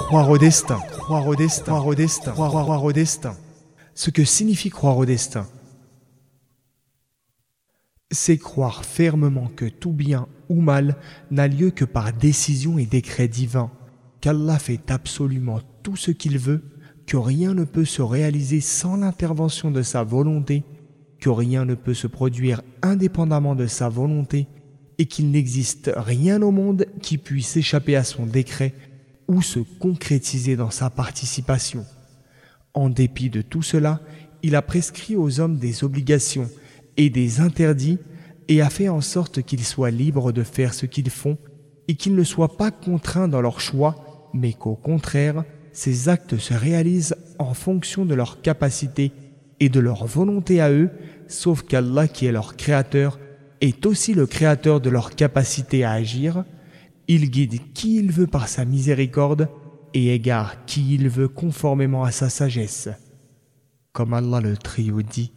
Croire au destin. Ce que signifie croire au destin, c'est croire fermement que tout bien ou mal n'a lieu que par décision et décret divin, qu'Allah fait absolument tout ce qu'il veut, que rien ne peut se réaliser sans l'intervention de sa volonté, que rien ne peut se produire indépendamment de sa volonté et qu'il n'existe rien au monde qui puisse échapper à son décret ou se concrétiser dans sa participation. En dépit de tout cela, il a prescrit aux hommes des obligations et des interdits et a fait en sorte qu'ils soient libres de faire ce qu'ils font et qu'ils ne soient pas contraints dans leur choix, mais qu'au contraire, ces actes se réalisent en fonction de leur capacité et de leur volonté à eux, sauf qu'Allah qui est leur créateur est aussi le créateur de leur capacité à agir. Il guide qui il veut par sa miséricorde et égare qui il veut conformément à sa sagesse. Comme Allah le Très-Haut dit,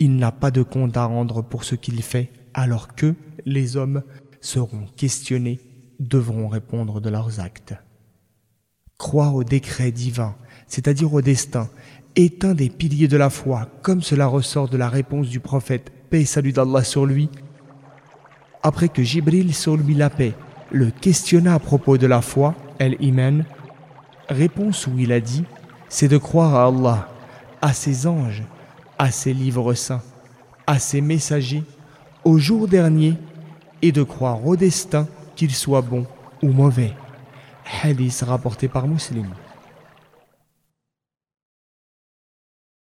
il n'a pas de compte à rendre pour ce qu'il fait, alors que les hommes seront questionnés, devront répondre de leurs actes. Croire au décret divin, c'est-à-dire au destin, est un des piliers de la foi, comme cela ressort de la réponse du prophète, paix et salut d'Allah sur lui, après que Jibril, sur lui la paix, le questionna à propos de la foi, El Iman, réponse où il a dit « C'est de croire à Allah, à ses anges, à ses livres saints, à ses messagers, au jour dernier, et de croire au destin, qu'il soit bon ou mauvais. » Hadith rapporté par Mouslim.